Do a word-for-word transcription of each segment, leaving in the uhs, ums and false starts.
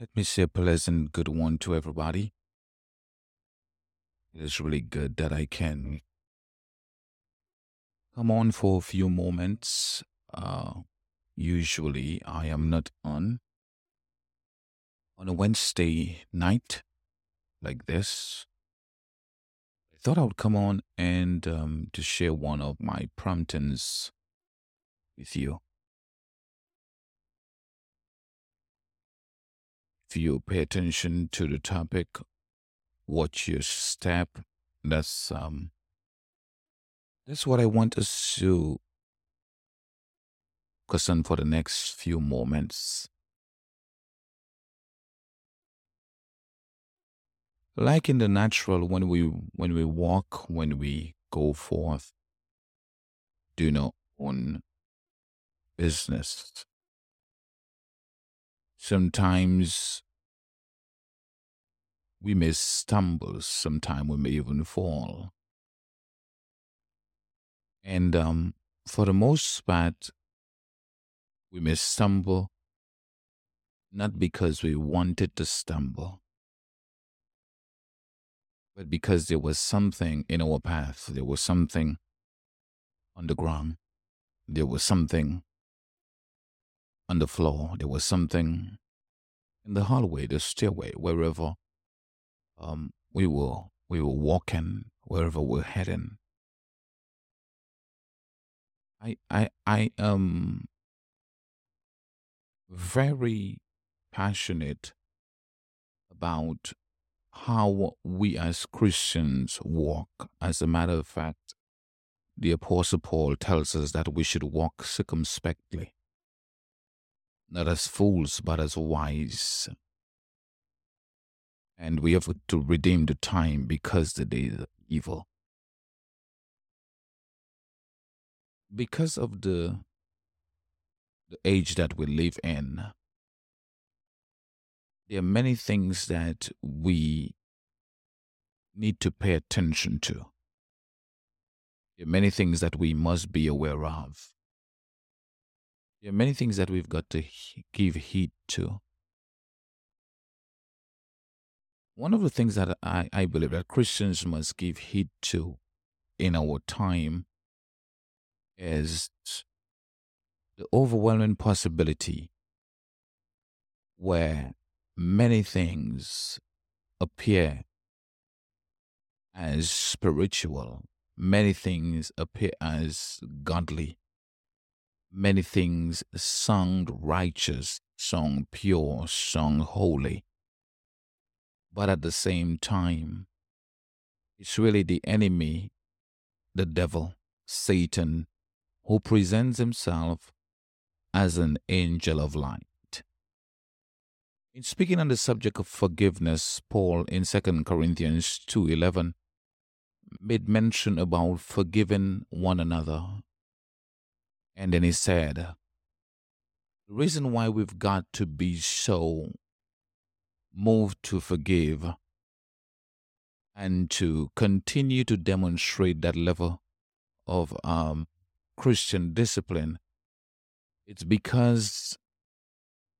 Let me say a pleasant good one to everybody. It is really good that I can come on for a few moments. Uh, usually, I am not on on a Wednesday night like this. I thought I would come on and um, to share one of my promptings with you. If you pay attention to the topic, watch your step. That's um, that's what I want us to focus on for the next few moments. Like in the natural, when we when we walk, when we go forth, do not own business. Sometimes we may stumble, sometimes we may even fall. And um, for the most part, we may stumble not because we wanted to stumble, but because there was something in our path, there was something on the ground, there was something on the floor, there was something in the hallway, the stairway, wherever um, we were, we were walking, wherever we're heading. I, I, I am very passionate about how we as Christians walk. As a matter of fact, the Apostle Paul tells us that we should walk circumspectly. Not as fools, but as wise. And we have to redeem the time because the day is evil. Because of the, the age that we live in, there are many things that we need to pay attention to. There are many things that we must be aware of. There are many things that we've got to he- give heed to. One of the things that I, I believe that Christians must give heed to in our time is the overwhelming possibility where many things appear as spiritual, many things appear as godly. Many things sound righteous, sound pure, sound holy. But at the same time, it's really the enemy, the devil, Satan, who presents himself as an angel of light. In speaking on the subject of forgiveness, Paul in Second Corinthians two eleven made mention about forgiving one another. And then he said, the reason why we've got to be so moved to forgive and to continue to demonstrate that level of um, Christian discipline, it's because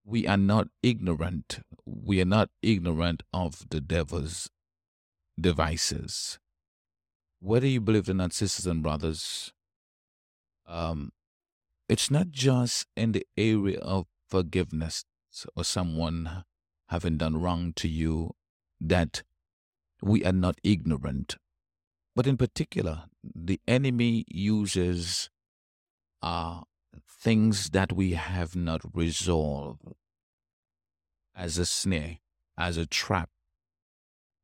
we are not ignorant. We are not ignorant of the devil's devices. Whether you believe or not, sisters and brothers, um, it's not just in the area of forgiveness or someone having done wrong to you that we are not ignorant. But in particular, the enemy uses uh, things that we have not resolved as a snare, as a trap.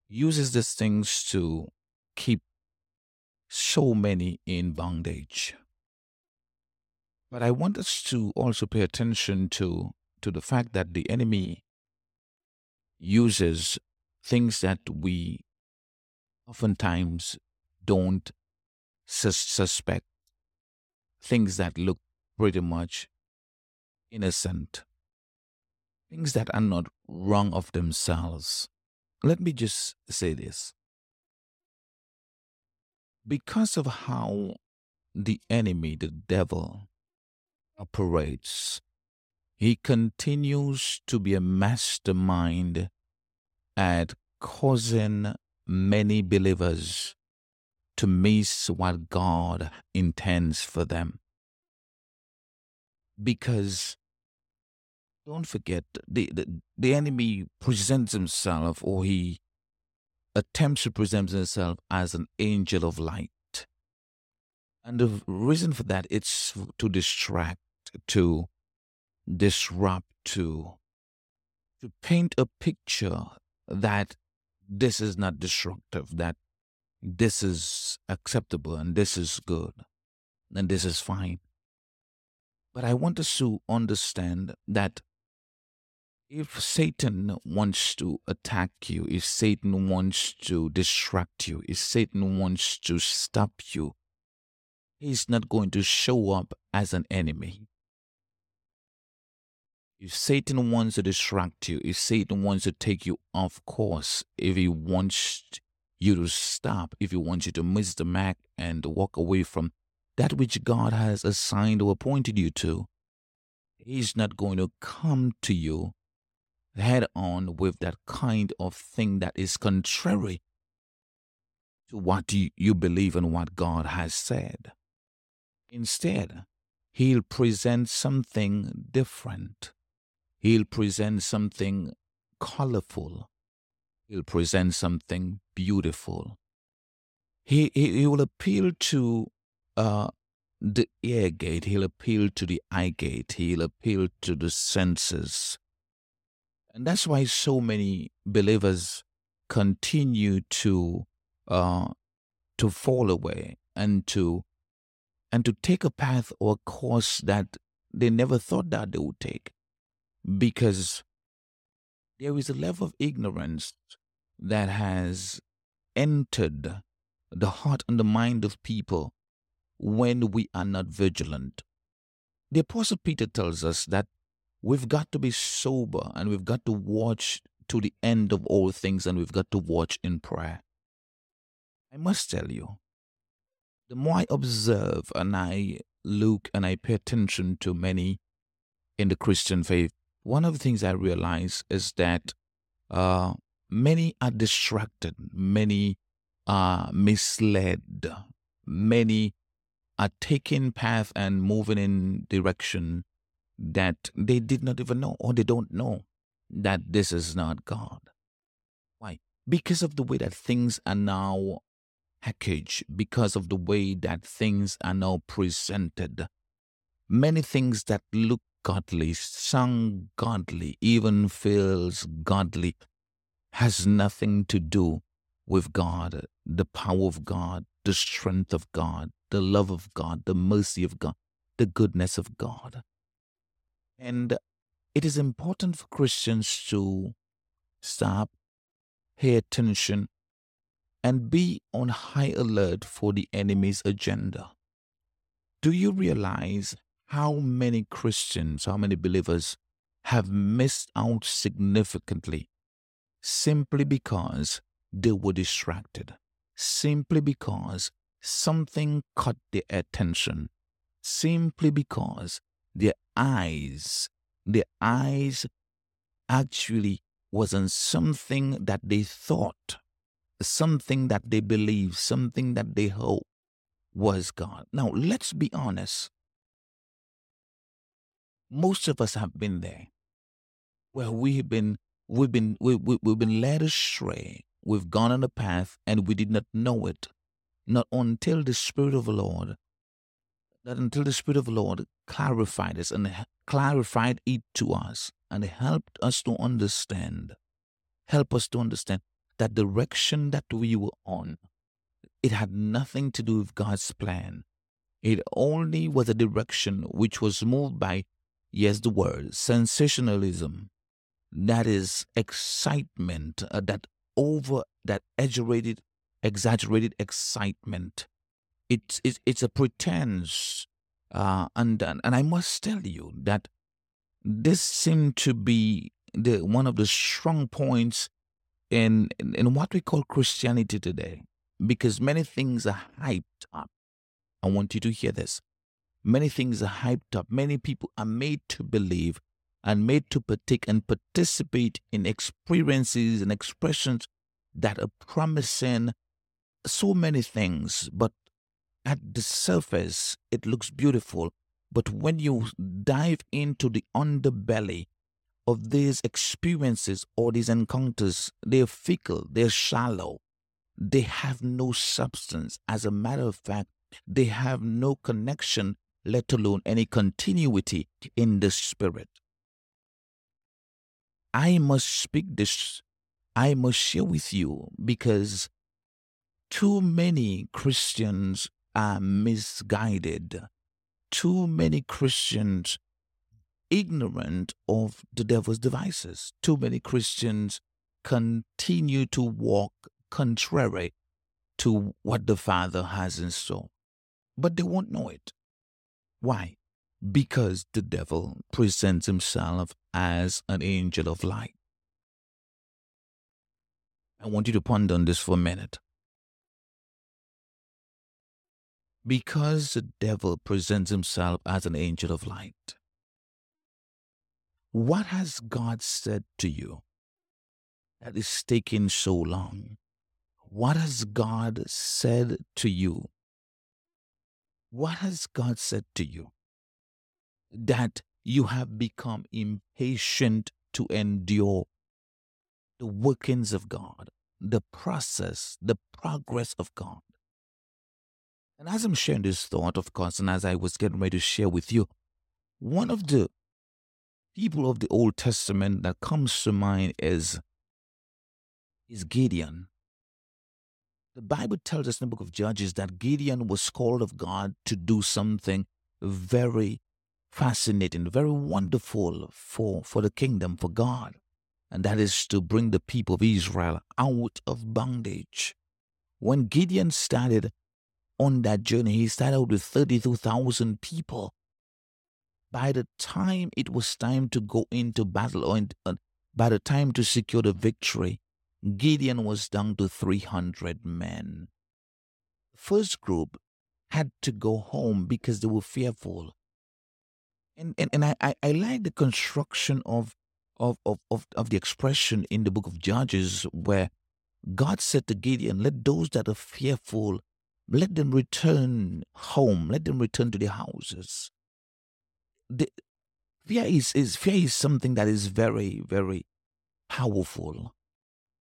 He uses these things to keep so many in bondage. But I want us to also pay attention to, to the fact that the enemy uses things that we oftentimes don't sus- suspect, things that look pretty much innocent, things that are not wrong of themselves. Let me just say this. Because of how the enemy, the devil, operates. He continues to be a mastermind at causing many believers to miss what God intends for them. Because, don't forget, the, the, the enemy presents himself, or he attempts to present himself as an angel of light. And the reason for that, it's to distract, to disrupt, to, to paint a picture that this is not destructive, that this is acceptable and this is good and this is fine. But I want us to understand that if Satan wants to attack you, if Satan wants to distract you, if Satan wants to stop you, he's not going to show up as an enemy. If Satan wants to distract you, if Satan wants to take you off course, if he wants you to stop, if he wants you to miss the mark and walk away from that which God has assigned or appointed you to, he's not going to come to you head on with that kind of thing that is contrary to what you, you believe and what God has said. Instead, he'll present something different. He'll present something colorful. He'll present something beautiful. He, he, he will appeal to uh, the ear gate. He'll appeal to the eye gate. He'll appeal to the senses. And that's why so many believers continue to uh, to fall away and to And to take a path or a course that they never thought that they would take. Because there is a level of ignorance that has entered the heart and the mind of people when we are not vigilant. The Apostle Peter tells us that we've got to be sober and we've got to watch to the end of all things, and we've got to watch in prayer. I must tell you, the more I observe and I look and I pay attention to many in the Christian faith, one of the things I realize is that uh, many are distracted, many are misled, many are taking path and moving in direction that they did not even know, or they don't know that this is not God. Why? Because of the way that things are now package, because of the way that things are now presented. Many things that look godly, sound godly, even feels godly, has nothing to do with God, the power of God, the strength of God, the love of God, the mercy of God, the goodness of God. And it is important for Christians to stop, pay attention, and be on high alert for the enemy's agenda. Do you realize how many Christians, how many believers have missed out significantly simply because they were distracted, simply because something caught their attention, simply because their eyes, their eyes actually was on something that they thought, something that they believe, something that they hope was God. Now, let's be honest. Most of us have been there, where we've been, we've been, we, we, we've been led astray. We've gone on a path and we did not know it. Not until the Spirit of the Lord, not until the Spirit of the Lord clarified us and clarified it to us and helped us to understand. Help us to understand. That direction that we were on, it had nothing to do with God's plan. It only was a direction which was moved by, yes, the word, sensationalism. That is excitement, uh, that over, that exaggerated, exaggerated excitement. It's it's, it's a pretense, uh, and and I must tell you that this seemed to be the one of the strong points In, in, in what we call Christianity today, because many things are hyped up. I want you to hear this. Many things are hyped up. Many people are made to believe and made to partake and participate in experiences and expressions that are promising so many things, but at the surface, it looks beautiful. But when you dive into the underbelly of these experiences or these encounters, they're fickle, they're shallow, they have no substance. As a matter of fact, they have no connection, let alone any continuity in the spirit. I must speak this, I must share with you, because too many Christians are misguided. Too many Christians ignorant of the devil's devices. Too many Christians continue to walk contrary to what the Father has in store. But they won't know it. Why? Because the devil presents himself as an angel of light. I want you to ponder on this for a minute. Because the devil presents himself as an angel of light, what has God said to you that is taking so long? What has God said to you? What has God said to you that you have become impatient to endure the workings of God, the process, the progress of God? And as I'm sharing this thought, of course, and as I was getting ready to share with you, one of the people of the Old Testament that comes to mind is, is Gideon. The Bible tells us in the book of Judges that Gideon was called of God to do something very fascinating, very wonderful for, for the kingdom, for God. And that is to bring the people of Israel out of bondage. When Gideon started on that journey, he started out with thirty-two thousand people. By the time it was time to go into battle, or in, uh, by the time to secure the victory, Gideon was down to three hundred men. The first group had to go home because they were fearful. And and, and I, I, I like the construction of of, of, of of the expression in the book of Judges, where God said to Gideon, let those that are fearful, let them return home. Let them return to their houses. The, fear is, is fear is something that is very, very powerful.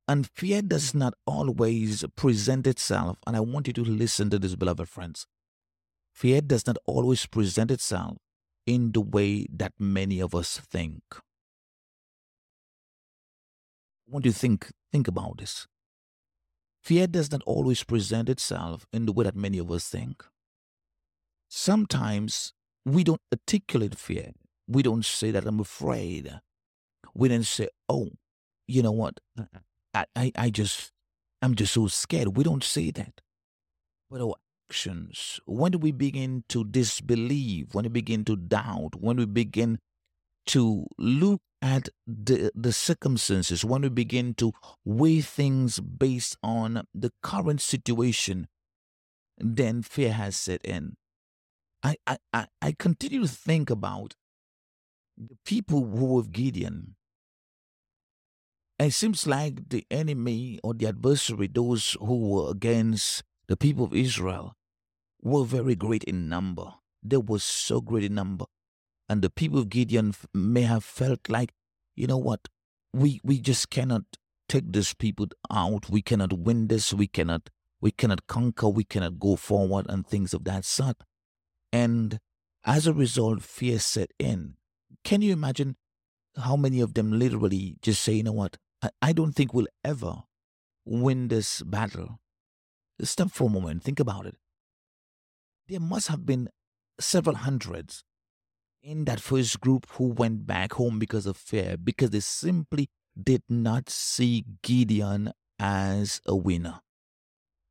And fear does not always present itself. And I want you to listen to this, beloved friends. Fear does not always present itself in the way that many of us think. I want you to think, think about this. Fear does not always present itself in the way that many of us think. Sometimes we don't articulate fear. We don't say that I'm afraid. We don't say, oh, you know what? I, I, I just, I'm just so scared. We don't say that. But our actions, when we begin to disbelieve, when we begin to doubt, when we begin to look at the, the circumstances, when we begin to weigh things based on the current situation, then fear has set in. I, I, I, I continue to think about the people who were with Gideon. It seems like the enemy or the adversary, those who were against the people of Israel, were very great in number. They were so great in number. And the people of Gideon may have felt like, you know what, we we just cannot take these people out. We cannot win this. We cannot we cannot conquer. We cannot go forward and things of that sort. And as a result, fear set in. Can you imagine how many of them literally just say, you know what, I, I don't think we'll ever win this battle. Stop for a moment. Think about it. There must have been several hundreds in that first group who went back home because of fear, because they simply did not see Gideon as a winner.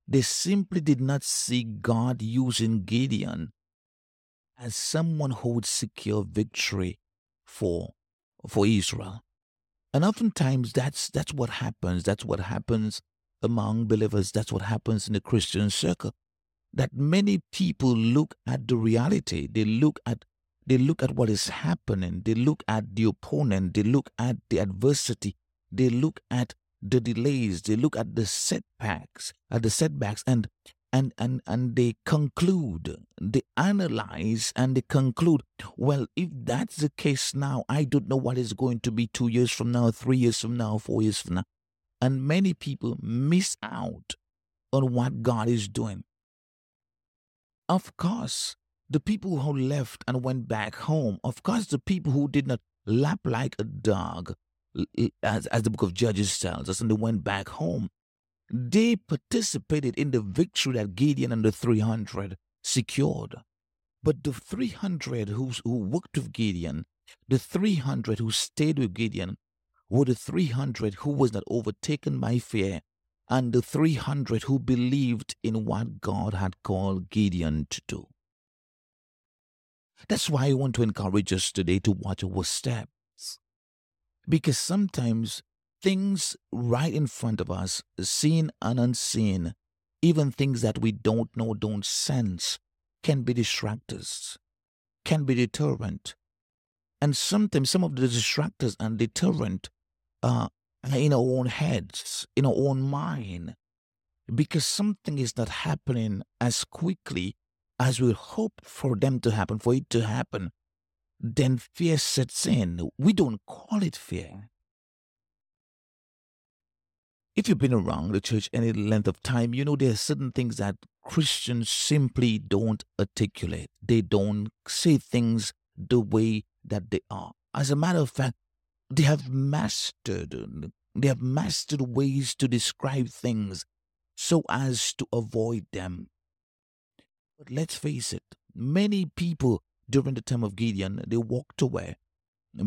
They simply did not see God using Gideon as someone who would secure victory for, for Israel. And oftentimes that's, that's what happens. That's what happens among believers. That's what happens in the Christian circle, that many people look at the reality. They look at They look at what is happening. They look at the opponent. They look at the adversity. They look at the delays. They look at the setbacks, at the setbacks, and and and and they conclude. They analyze and they conclude. Well, if that's the case now, I don't know what is going to be two years from now, three years from now, four years from now, and many people miss out on what God is doing. Of course, the people who left and went back home, of course, the people who did not lap like a dog, as, as the book of Judges tells us, and they went back home, they participated in the victory that Gideon and the three hundred secured. But the three hundred who, who worked with Gideon, the three hundred who stayed with Gideon, were the three hundred who was not overtaken by fear, and the three hundred who believed in what God had called Gideon to do. That's why I want to encourage us today to watch our steps. Because sometimes things right in front of us, seen and unseen, even things that we don't know, don't sense, can be distractors, can be deterrent. And sometimes some of the distractors and deterrent are in our own heads, in our own mind, because something is not happening as quickly as we hope for them to happen, for it to happen, then fear sets in. We don't call it fear. If you've been around the church any length of time, you know there are certain things that Christians simply don't articulate. They don't say things the way that they are. As a matter of fact, they have mastered, they have mastered ways to describe things so as to avoid them. But let's face it, many people during the time of Gideon, they walked away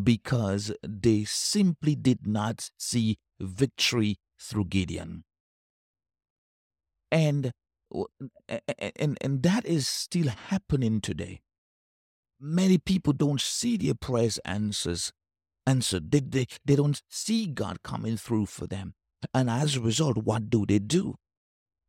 because they simply did not see victory through Gideon. And, and, and that is still happening today. Many people don't see their prayers answers, answered. They, they, they don't see God coming through for them. And as a result, what do they do?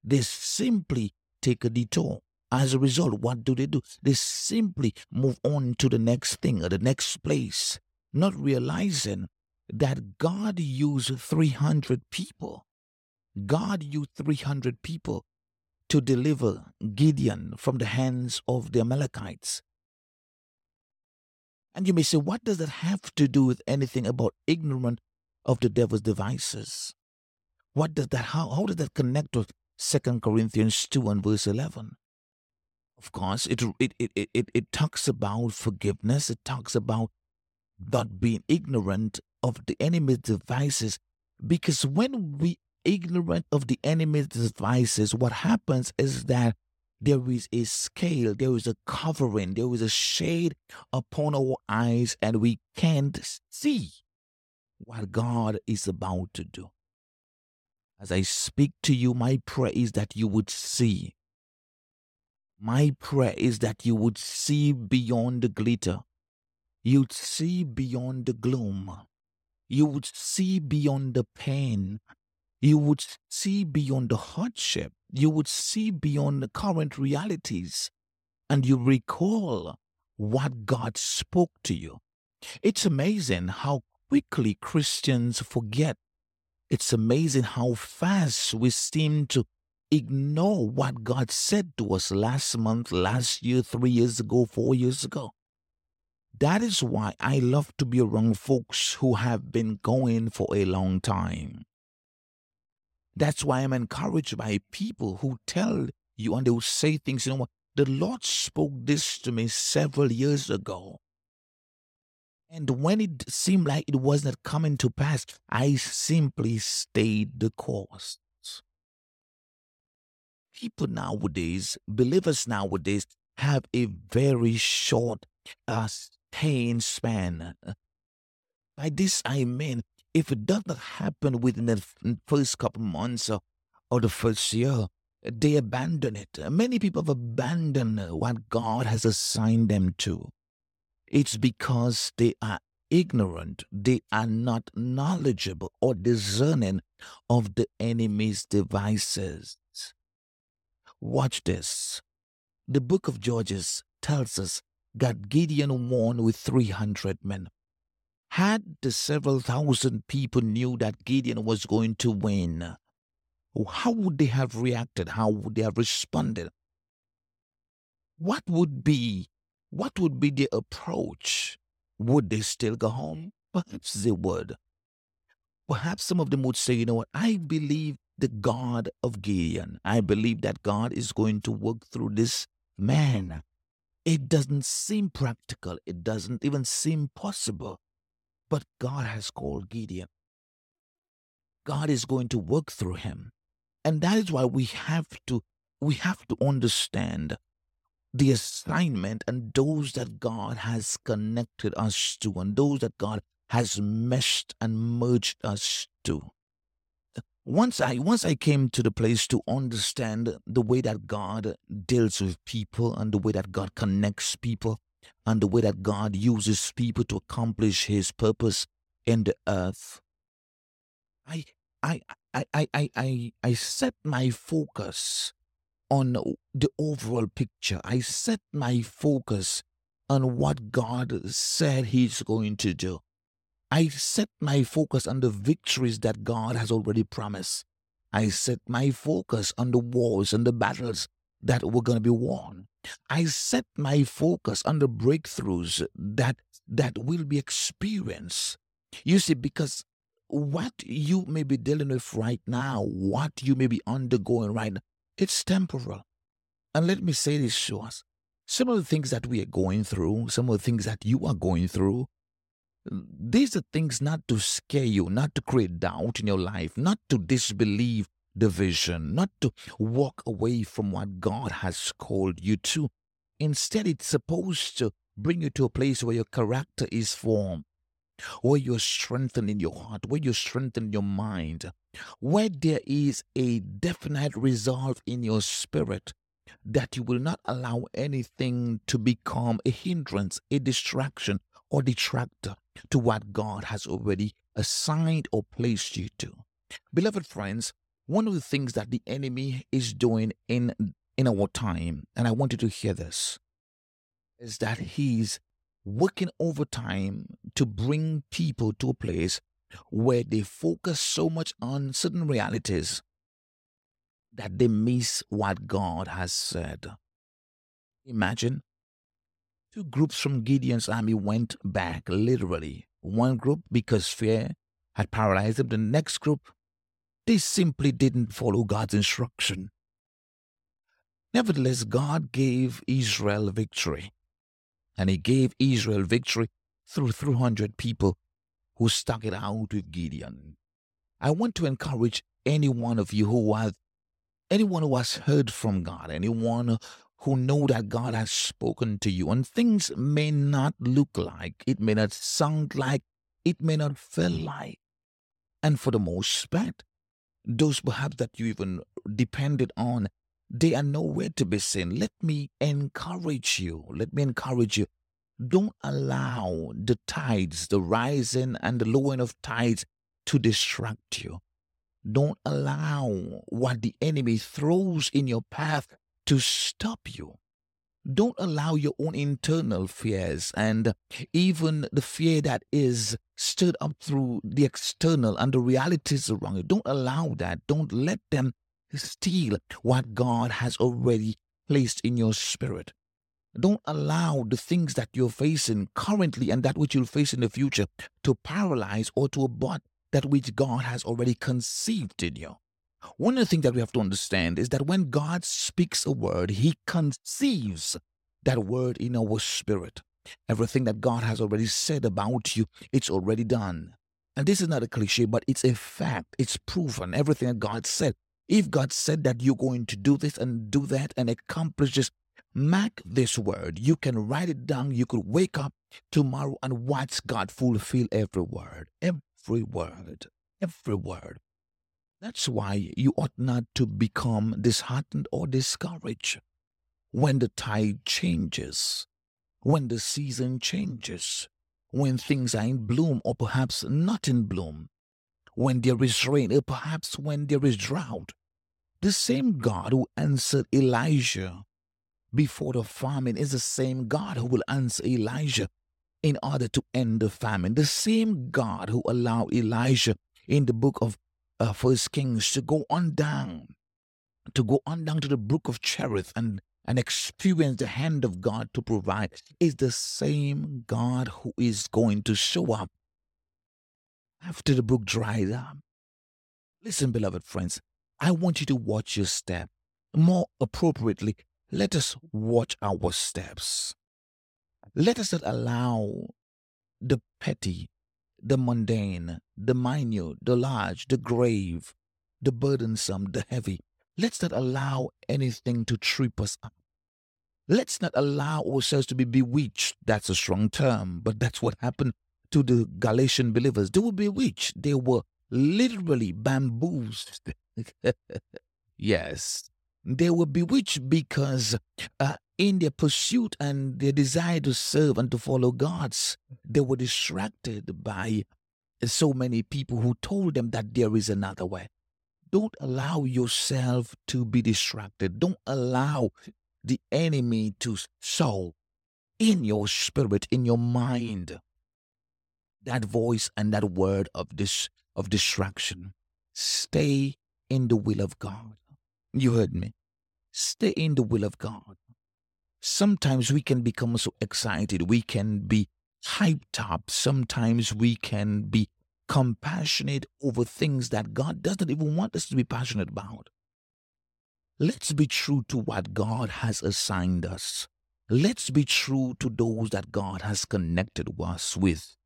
They simply take a detour. As a result, what do they do? They simply move on to the next thing or the next place, not realizing that God used three hundred people. God used three hundred people to deliver Gideon from the hands of the Amalekites. And you may say, what does that have to do with anything about ignorant of the devil's devices? What does that? How, how does that connect with Second Corinthians two and verse eleven? Of course, it it, it it it talks about forgiveness. It talks about not being ignorant of the enemy's devices. Because when we ignorant of the enemy's devices, what happens is that there is a scale, there is a covering, there is a shade upon our eyes, and we can't see what God is about to do. As I speak to you, my prayer is that you would see. My prayer is that you would see beyond the glitter. You'd see beyond the gloom. You would see beyond the pain. You would see beyond the hardship. You would see beyond the current realities. And you recall what God spoke to you. It's amazing how quickly Christians forget. It's amazing how fast we seem to ignore what God said to us last month, last year, three years ago, four years ago. That is why I love to be around folks who have been going for a long time. That's why I'm encouraged by people who tell you and they will say things, you know what, the Lord spoke this to me several years ago. And when it seemed like it was not coming to pass, I simply stayed the course. People nowadays, believers nowadays, have a very short uh, pain span. By this I mean, if it does not happen within the first couple months or, or the first year, they abandon it. Many people have abandoned what God has assigned them to. It's because they are ignorant, they are not knowledgeable or discerning of the enemy's devices. Watch this. The book of Judges tells us that Gideon won with three hundred men. Had the several thousand people knew that Gideon was going to win, how would they have reacted? How would they have responded? What would be, what would be their approach? Would they still go home? Perhaps they would. Perhaps some of them would say, you know what, I believe the God of Gideon. I believe that God is going to work through this man. It doesn't seem practical. It doesn't even seem possible. But God has called Gideon. God is going to work through him. And that is why we have to, we have to understand the assignment and those that God has connected us to and those that God has meshed and merged us to. Once I, once I came to the place to understand the way that God deals with people and the way that God connects people and the way that God uses people to accomplish his purpose in the earth, I I I I I I, I set my focus on the overall picture. I set my focus on what God said he's going to do. I set my focus on the victories that God has already promised. I set my focus on the wars and the battles that were going to be won. I set my focus on the breakthroughs that that will be experienced. You see, because what you may be dealing with right now, what you may be undergoing right now, it's temporal. And let me say this to us. Some of the things that we are going through, some of the things that you are going through, these are things not to scare you, not to create doubt in your life, not to disbelieve the vision, not to walk away from what God has called you to. Instead, it's supposed to bring you to a place where your character is formed, where you're strengthened in your heart, where you're strengthened in your mind, where there is a definite resolve in your spirit that you will not allow anything to become a hindrance, a distraction, or detractor to what God has already assigned or placed you to. Beloved friends, one of the things that the enemy is doing in, in our time, and I want you to hear this, is that he's working overtime to bring people to a place where they focus so much on certain realities that they miss what God has said. Imagine two groups from Gideon's army went back, literally. One group, because fear had paralyzed them. The next group, they simply didn't follow God's instruction. Nevertheless, God gave Israel victory. And he gave Israel victory through three hundred people who stuck it out with Gideon. I want to encourage any one of you who has, anyone who has heard from God, anyone who know that God has spoken to you, and things may not look like, it may not sound like, it may not feel like. And for the most part, those perhaps that you even depended on, they are nowhere to be seen. Let me encourage you. Let me encourage you. Don't allow the tides, the rising and the lowering of tides to distract you. Don't allow what the enemy throws in your path to stop you. Don't allow your own internal fears and even the fear that is stirred up through the external and the realities around you. Don't allow that. Don't let them steal what God has already placed in your spirit. Don't allow the things that you're facing currently and that which you'll face in the future to paralyze or to abort that which God has already conceived in you. One of the things that we have to understand is that when God speaks a word, he conceives that word in our spirit. Everything that God has already said about you, it's already done. And this is not a cliche, but it's a fact. It's proven. Everything that God said. If God said that you're going to do this and do that and accomplish this, mark this word. You can write it down. You could wake up tomorrow and watch God fulfill every word. Every word. Every word. That's why you ought not to become disheartened or discouraged when the tide changes, when the season changes, when things are in bloom or perhaps not in bloom, when there is rain or perhaps when there is drought. The same God who answered Elijah before the famine is the same God who will answer Elijah in order to end the famine. The same God who allowed Elijah in the book of uh, First Kings to go on down, to go on down to the brook of Cherith and, and experience the hand of God to provide, is the same God who is going to show up after the brook dries up. Listen, beloved friends, I want you to watch your step. More appropriately, let us watch our steps. Let us not allow the petty, the mundane, the minute, the large, the grave, the burdensome, the heavy. Let's not allow anything to trip us up. Let's not allow ourselves to be bewitched. That's a strong term, but that's what happened to the Galatian believers. They were bewitched. They were literally bamboozled. Yes. They were bewitched because uh, in their pursuit and their desire to serve and to follow God's, they were distracted by so many people who told them that there is another way. Don't allow yourself to be distracted. Don't allow the enemy to sow in your spirit, in your mind, that voice and that word of dis- of distraction. Stay in the will of God. You heard me. Stay in the will of God. Sometimes we can become so excited. We can be hyped up. Sometimes we can be compassionate over things that God doesn't even want us to be passionate about. Let's be true to what God has assigned us. Let's be true to those that God has connected us with.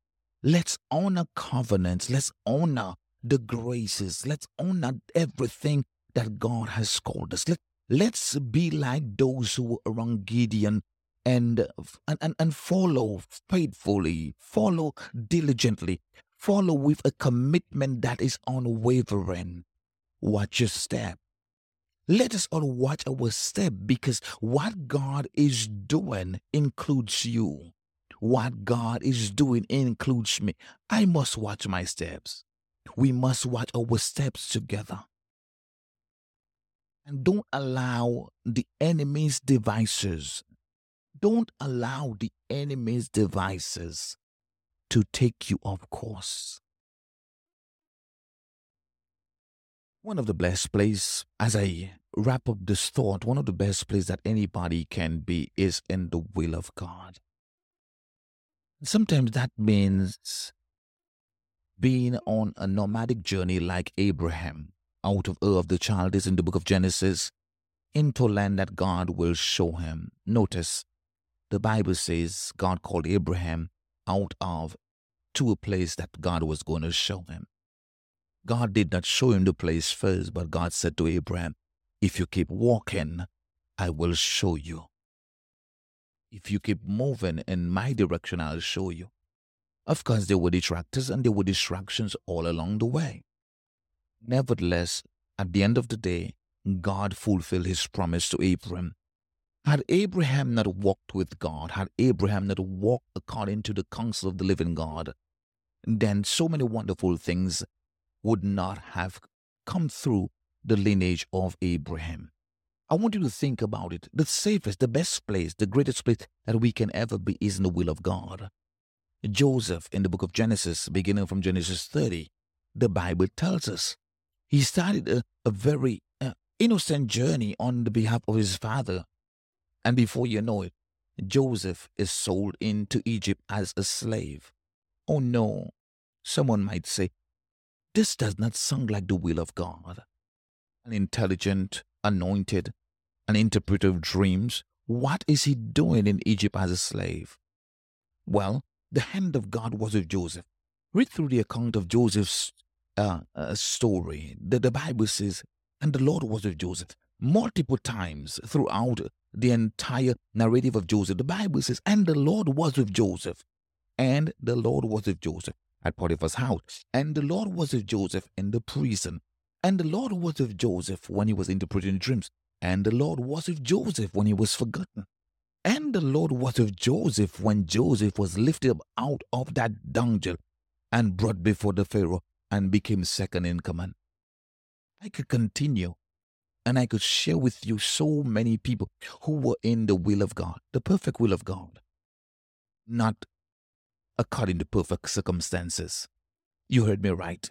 Let's honor covenants. Let's honor the graces. Let's honor everything that God has called us. Let, let's be like those who were around Gideon and, and, and, and follow faithfully, follow diligently, follow with a commitment that is unwavering. Watch your step. Let us all watch our step, because what God is doing includes you. What God is doing includes me. I must watch my steps. We must watch our steps together. And don't allow the enemy's devices. Don't allow the enemy's devices to take you off course. One of the best places, as I wrap up this thought, one of the best places that anybody can be is in the will of God. Sometimes that means being on a nomadic journey like Abraham, out of Ur of the Chaldees in the book of Genesis, into land that God will show him. Notice, the Bible says God called Abraham out of to a place that God was going to show him. God did not show him the place first, but God said to Abraham, if you keep walking, I will show you. If you keep moving in my direction, I'll show you. Of course, there were detractors and there were distractions all along the way. Nevertheless, at the end of the day, God fulfilled his promise to Abraham. Had Abraham not walked with God, had Abraham not walked according to the counsel of the living God, then so many wonderful things would not have come through the lineage of Abraham. I want you to think about it. The safest, the best place, the greatest place that we can ever be is in the will of God. Joseph, in the book of Genesis, beginning from Genesis thirty, the Bible tells us, he started a, a very uh, innocent journey on the behalf of his father. And before you know it, Joseph is sold into Egypt as a slave. Oh no, someone might say, this does not sound like the will of God. An intelligent, anointed, an interpreter of dreams. What is he doing in Egypt as a slave? Well, the hand of God was with Joseph. Read through the account of Joseph's Uh, a story. The, the Bible says, and the Lord was with Joseph. Multiple times throughout the entire narrative of Joseph, the Bible says, and the Lord was with Joseph. And the Lord was with Joseph at Potiphar's house. And the Lord was with Joseph in the prison. And the Lord was with Joseph when he was interpreting dreams. And the Lord was with Joseph when he was forgotten. And the Lord was with Joseph when Joseph was lifted up out of that dungeon and brought before the Pharaoh and became second in command. I could continue. And I could share with you so many people who were in the will of God, the perfect will of God, not according to perfect circumstances. You heard me right.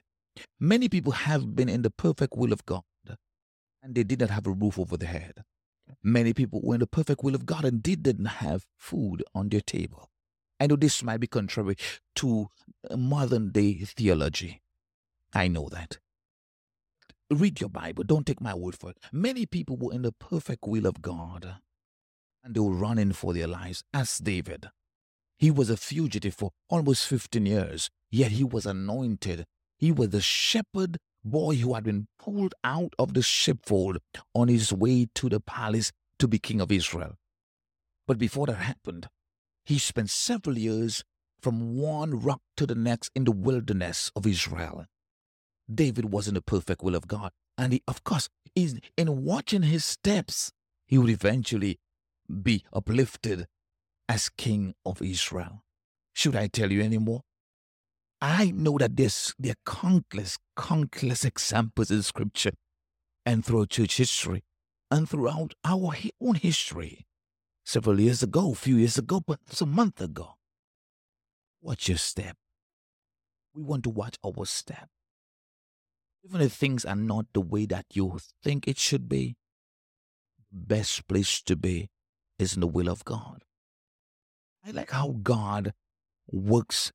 Many people have been in the perfect will of God and they did not have a roof over their head. Many people were in the perfect will of God and did not have food on their table. I know this might be contrary to modern day theology. I know that. Read your Bible. Don't take my word for it. Many people were in the perfect will of God and they were running for their lives. Ask David. He was a fugitive for almost fifteen years, yet he was anointed. He was the shepherd boy who had been pulled out of the sheepfold on his way to the palace to be king of Israel. But before that happened, he spent several years from one rock to the next in the wilderness of Israel. David was in the perfect will of God. And he, of course, in watching his steps, he would eventually be uplifted as king of Israel. Should I tell you any more? I know that there's, there are countless, countless examples in Scripture and throughout church history and throughout our own history. Several years ago, a few years ago, perhaps a month ago. Watch your step. We want to watch our step. Even if things are not the way that you think it should be, the best place to be is in the will of God. I like how God works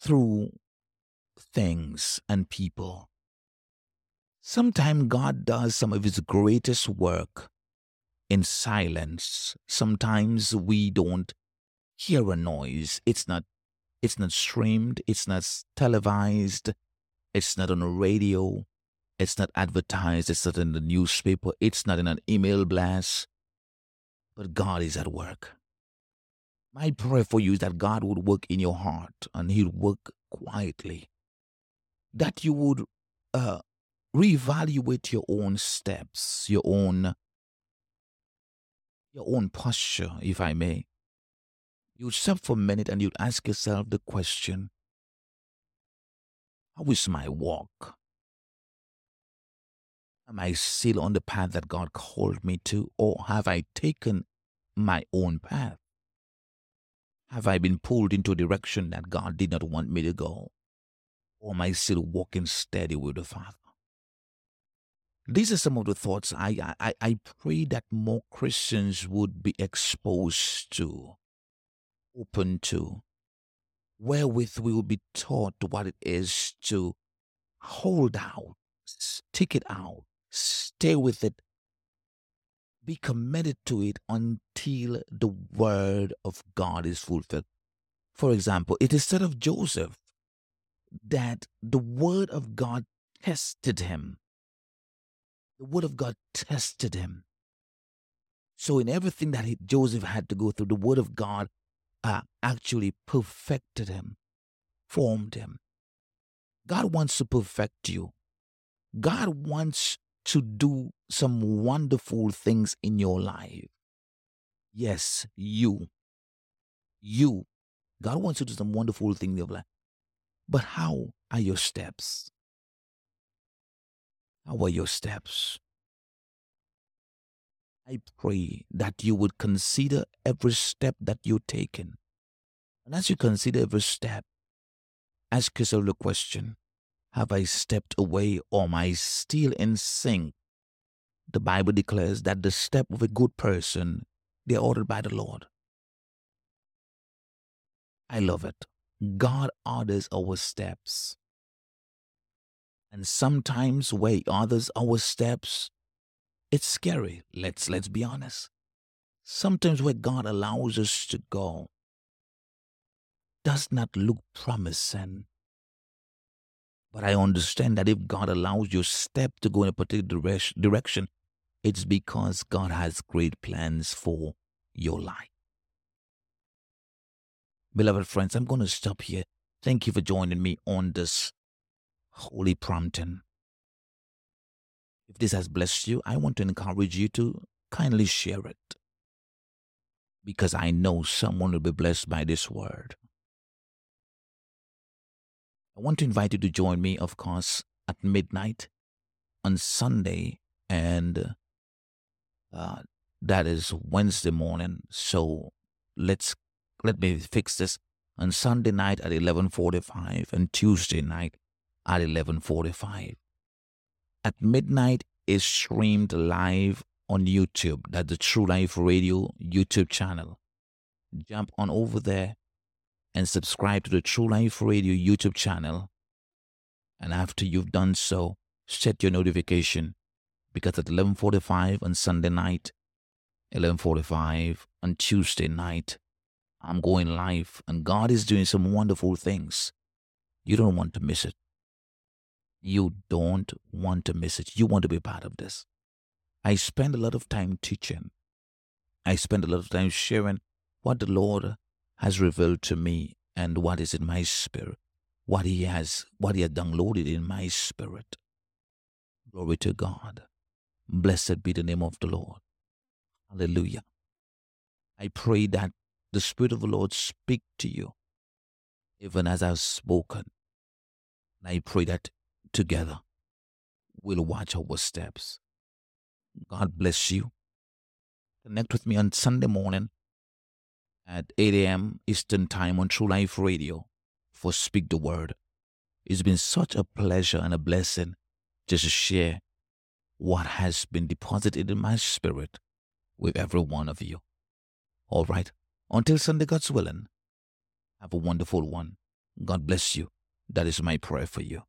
through things and people. Sometimes God does some of His greatest work in silence. Sometimes we don't hear a noise. It's not, it's not streamed. It's not televised. It's not on the radio. It's not advertised. It's not in the newspaper. It's not in an email blast. But God is at work. My prayer for you is that God would work in your heart and He'll work quietly. That you would uh, reevaluate your own steps, your own, your own posture, if I may. You'd stop for a minute and you'd ask yourself the question, how is my walk? Am I still on the path that God called me to, or have I taken my own path? Have I been pulled into a direction that God did not want me to go, or am I still walking steady with the Father? These are some of the thoughts I, I, I pray that more Christians would be exposed to, open to, wherewith we will be taught what it is to hold out, stick it out, stay with it, be committed to it until the word of God is fulfilled. For example, it is said of Joseph that the word of God tested him. The word of God tested him. So in everything that he, Joseph had to go through, the word of God Uh, actually perfected him, formed him. God wants to perfect you. God wants to do some wonderful things in your life. Yes, you. You. God wants to do some wonderful things in your life. But how are your steps? How are your steps? I pray that you would consider every step that you're taking. And as you consider every step, ask yourself the question, have I stepped away or am I still in sync? The Bible declares that the step of a good person, they're ordered by the Lord. I love it. God orders our steps. And sometimes where He orders our steps, it's scary. Let's let's be honest. Sometimes where God allows us to go does not look promising. But I understand that if God allows your step to go in a particular direction, it's because God has great plans for your life. Beloved friends, I'm going to stop here. Thank you for joining me on this holy prompting. If this has blessed you, I want to encourage you to kindly share it, because I know someone will be blessed by this word. I want to invite you to join me, of course, at midnight on Sunday and Uh, that is Wednesday morning. So let's let me fix this on Sunday night at eleven forty-five and Tuesday night at eleven forty-five. At midnight is streamed live on YouTube. That's the True Life Radio YouTube channel. Jump on over there and subscribe to the True Life Radio YouTube channel. And after you've done so, set your notification, because at eleven forty-five on Sunday night, eleven forty-five on Tuesday night, I'm going live, and God is doing some wonderful things. You don't want to miss it. You don't want to miss it. You want to be part of this. I spend a lot of time teaching. I spend a lot of time sharing what the Lord has revealed to me and what is in my spirit, what He has, what He has downloaded in my spirit. Glory to God. Blessed be the name of the Lord. Hallelujah. I pray that the Spirit of the Lord speak to you, even as I've spoken. And I pray that together we'll watch our steps. God bless you. Connect with me on Sunday morning at eight a.m. Eastern Time on True Life Radio for Speak the Word. It's been such a pleasure and a blessing just to share what has been deposited in my spirit with every one of you. All right. Until Sunday, God's willing, have a wonderful one. God bless you. That is my prayer for you.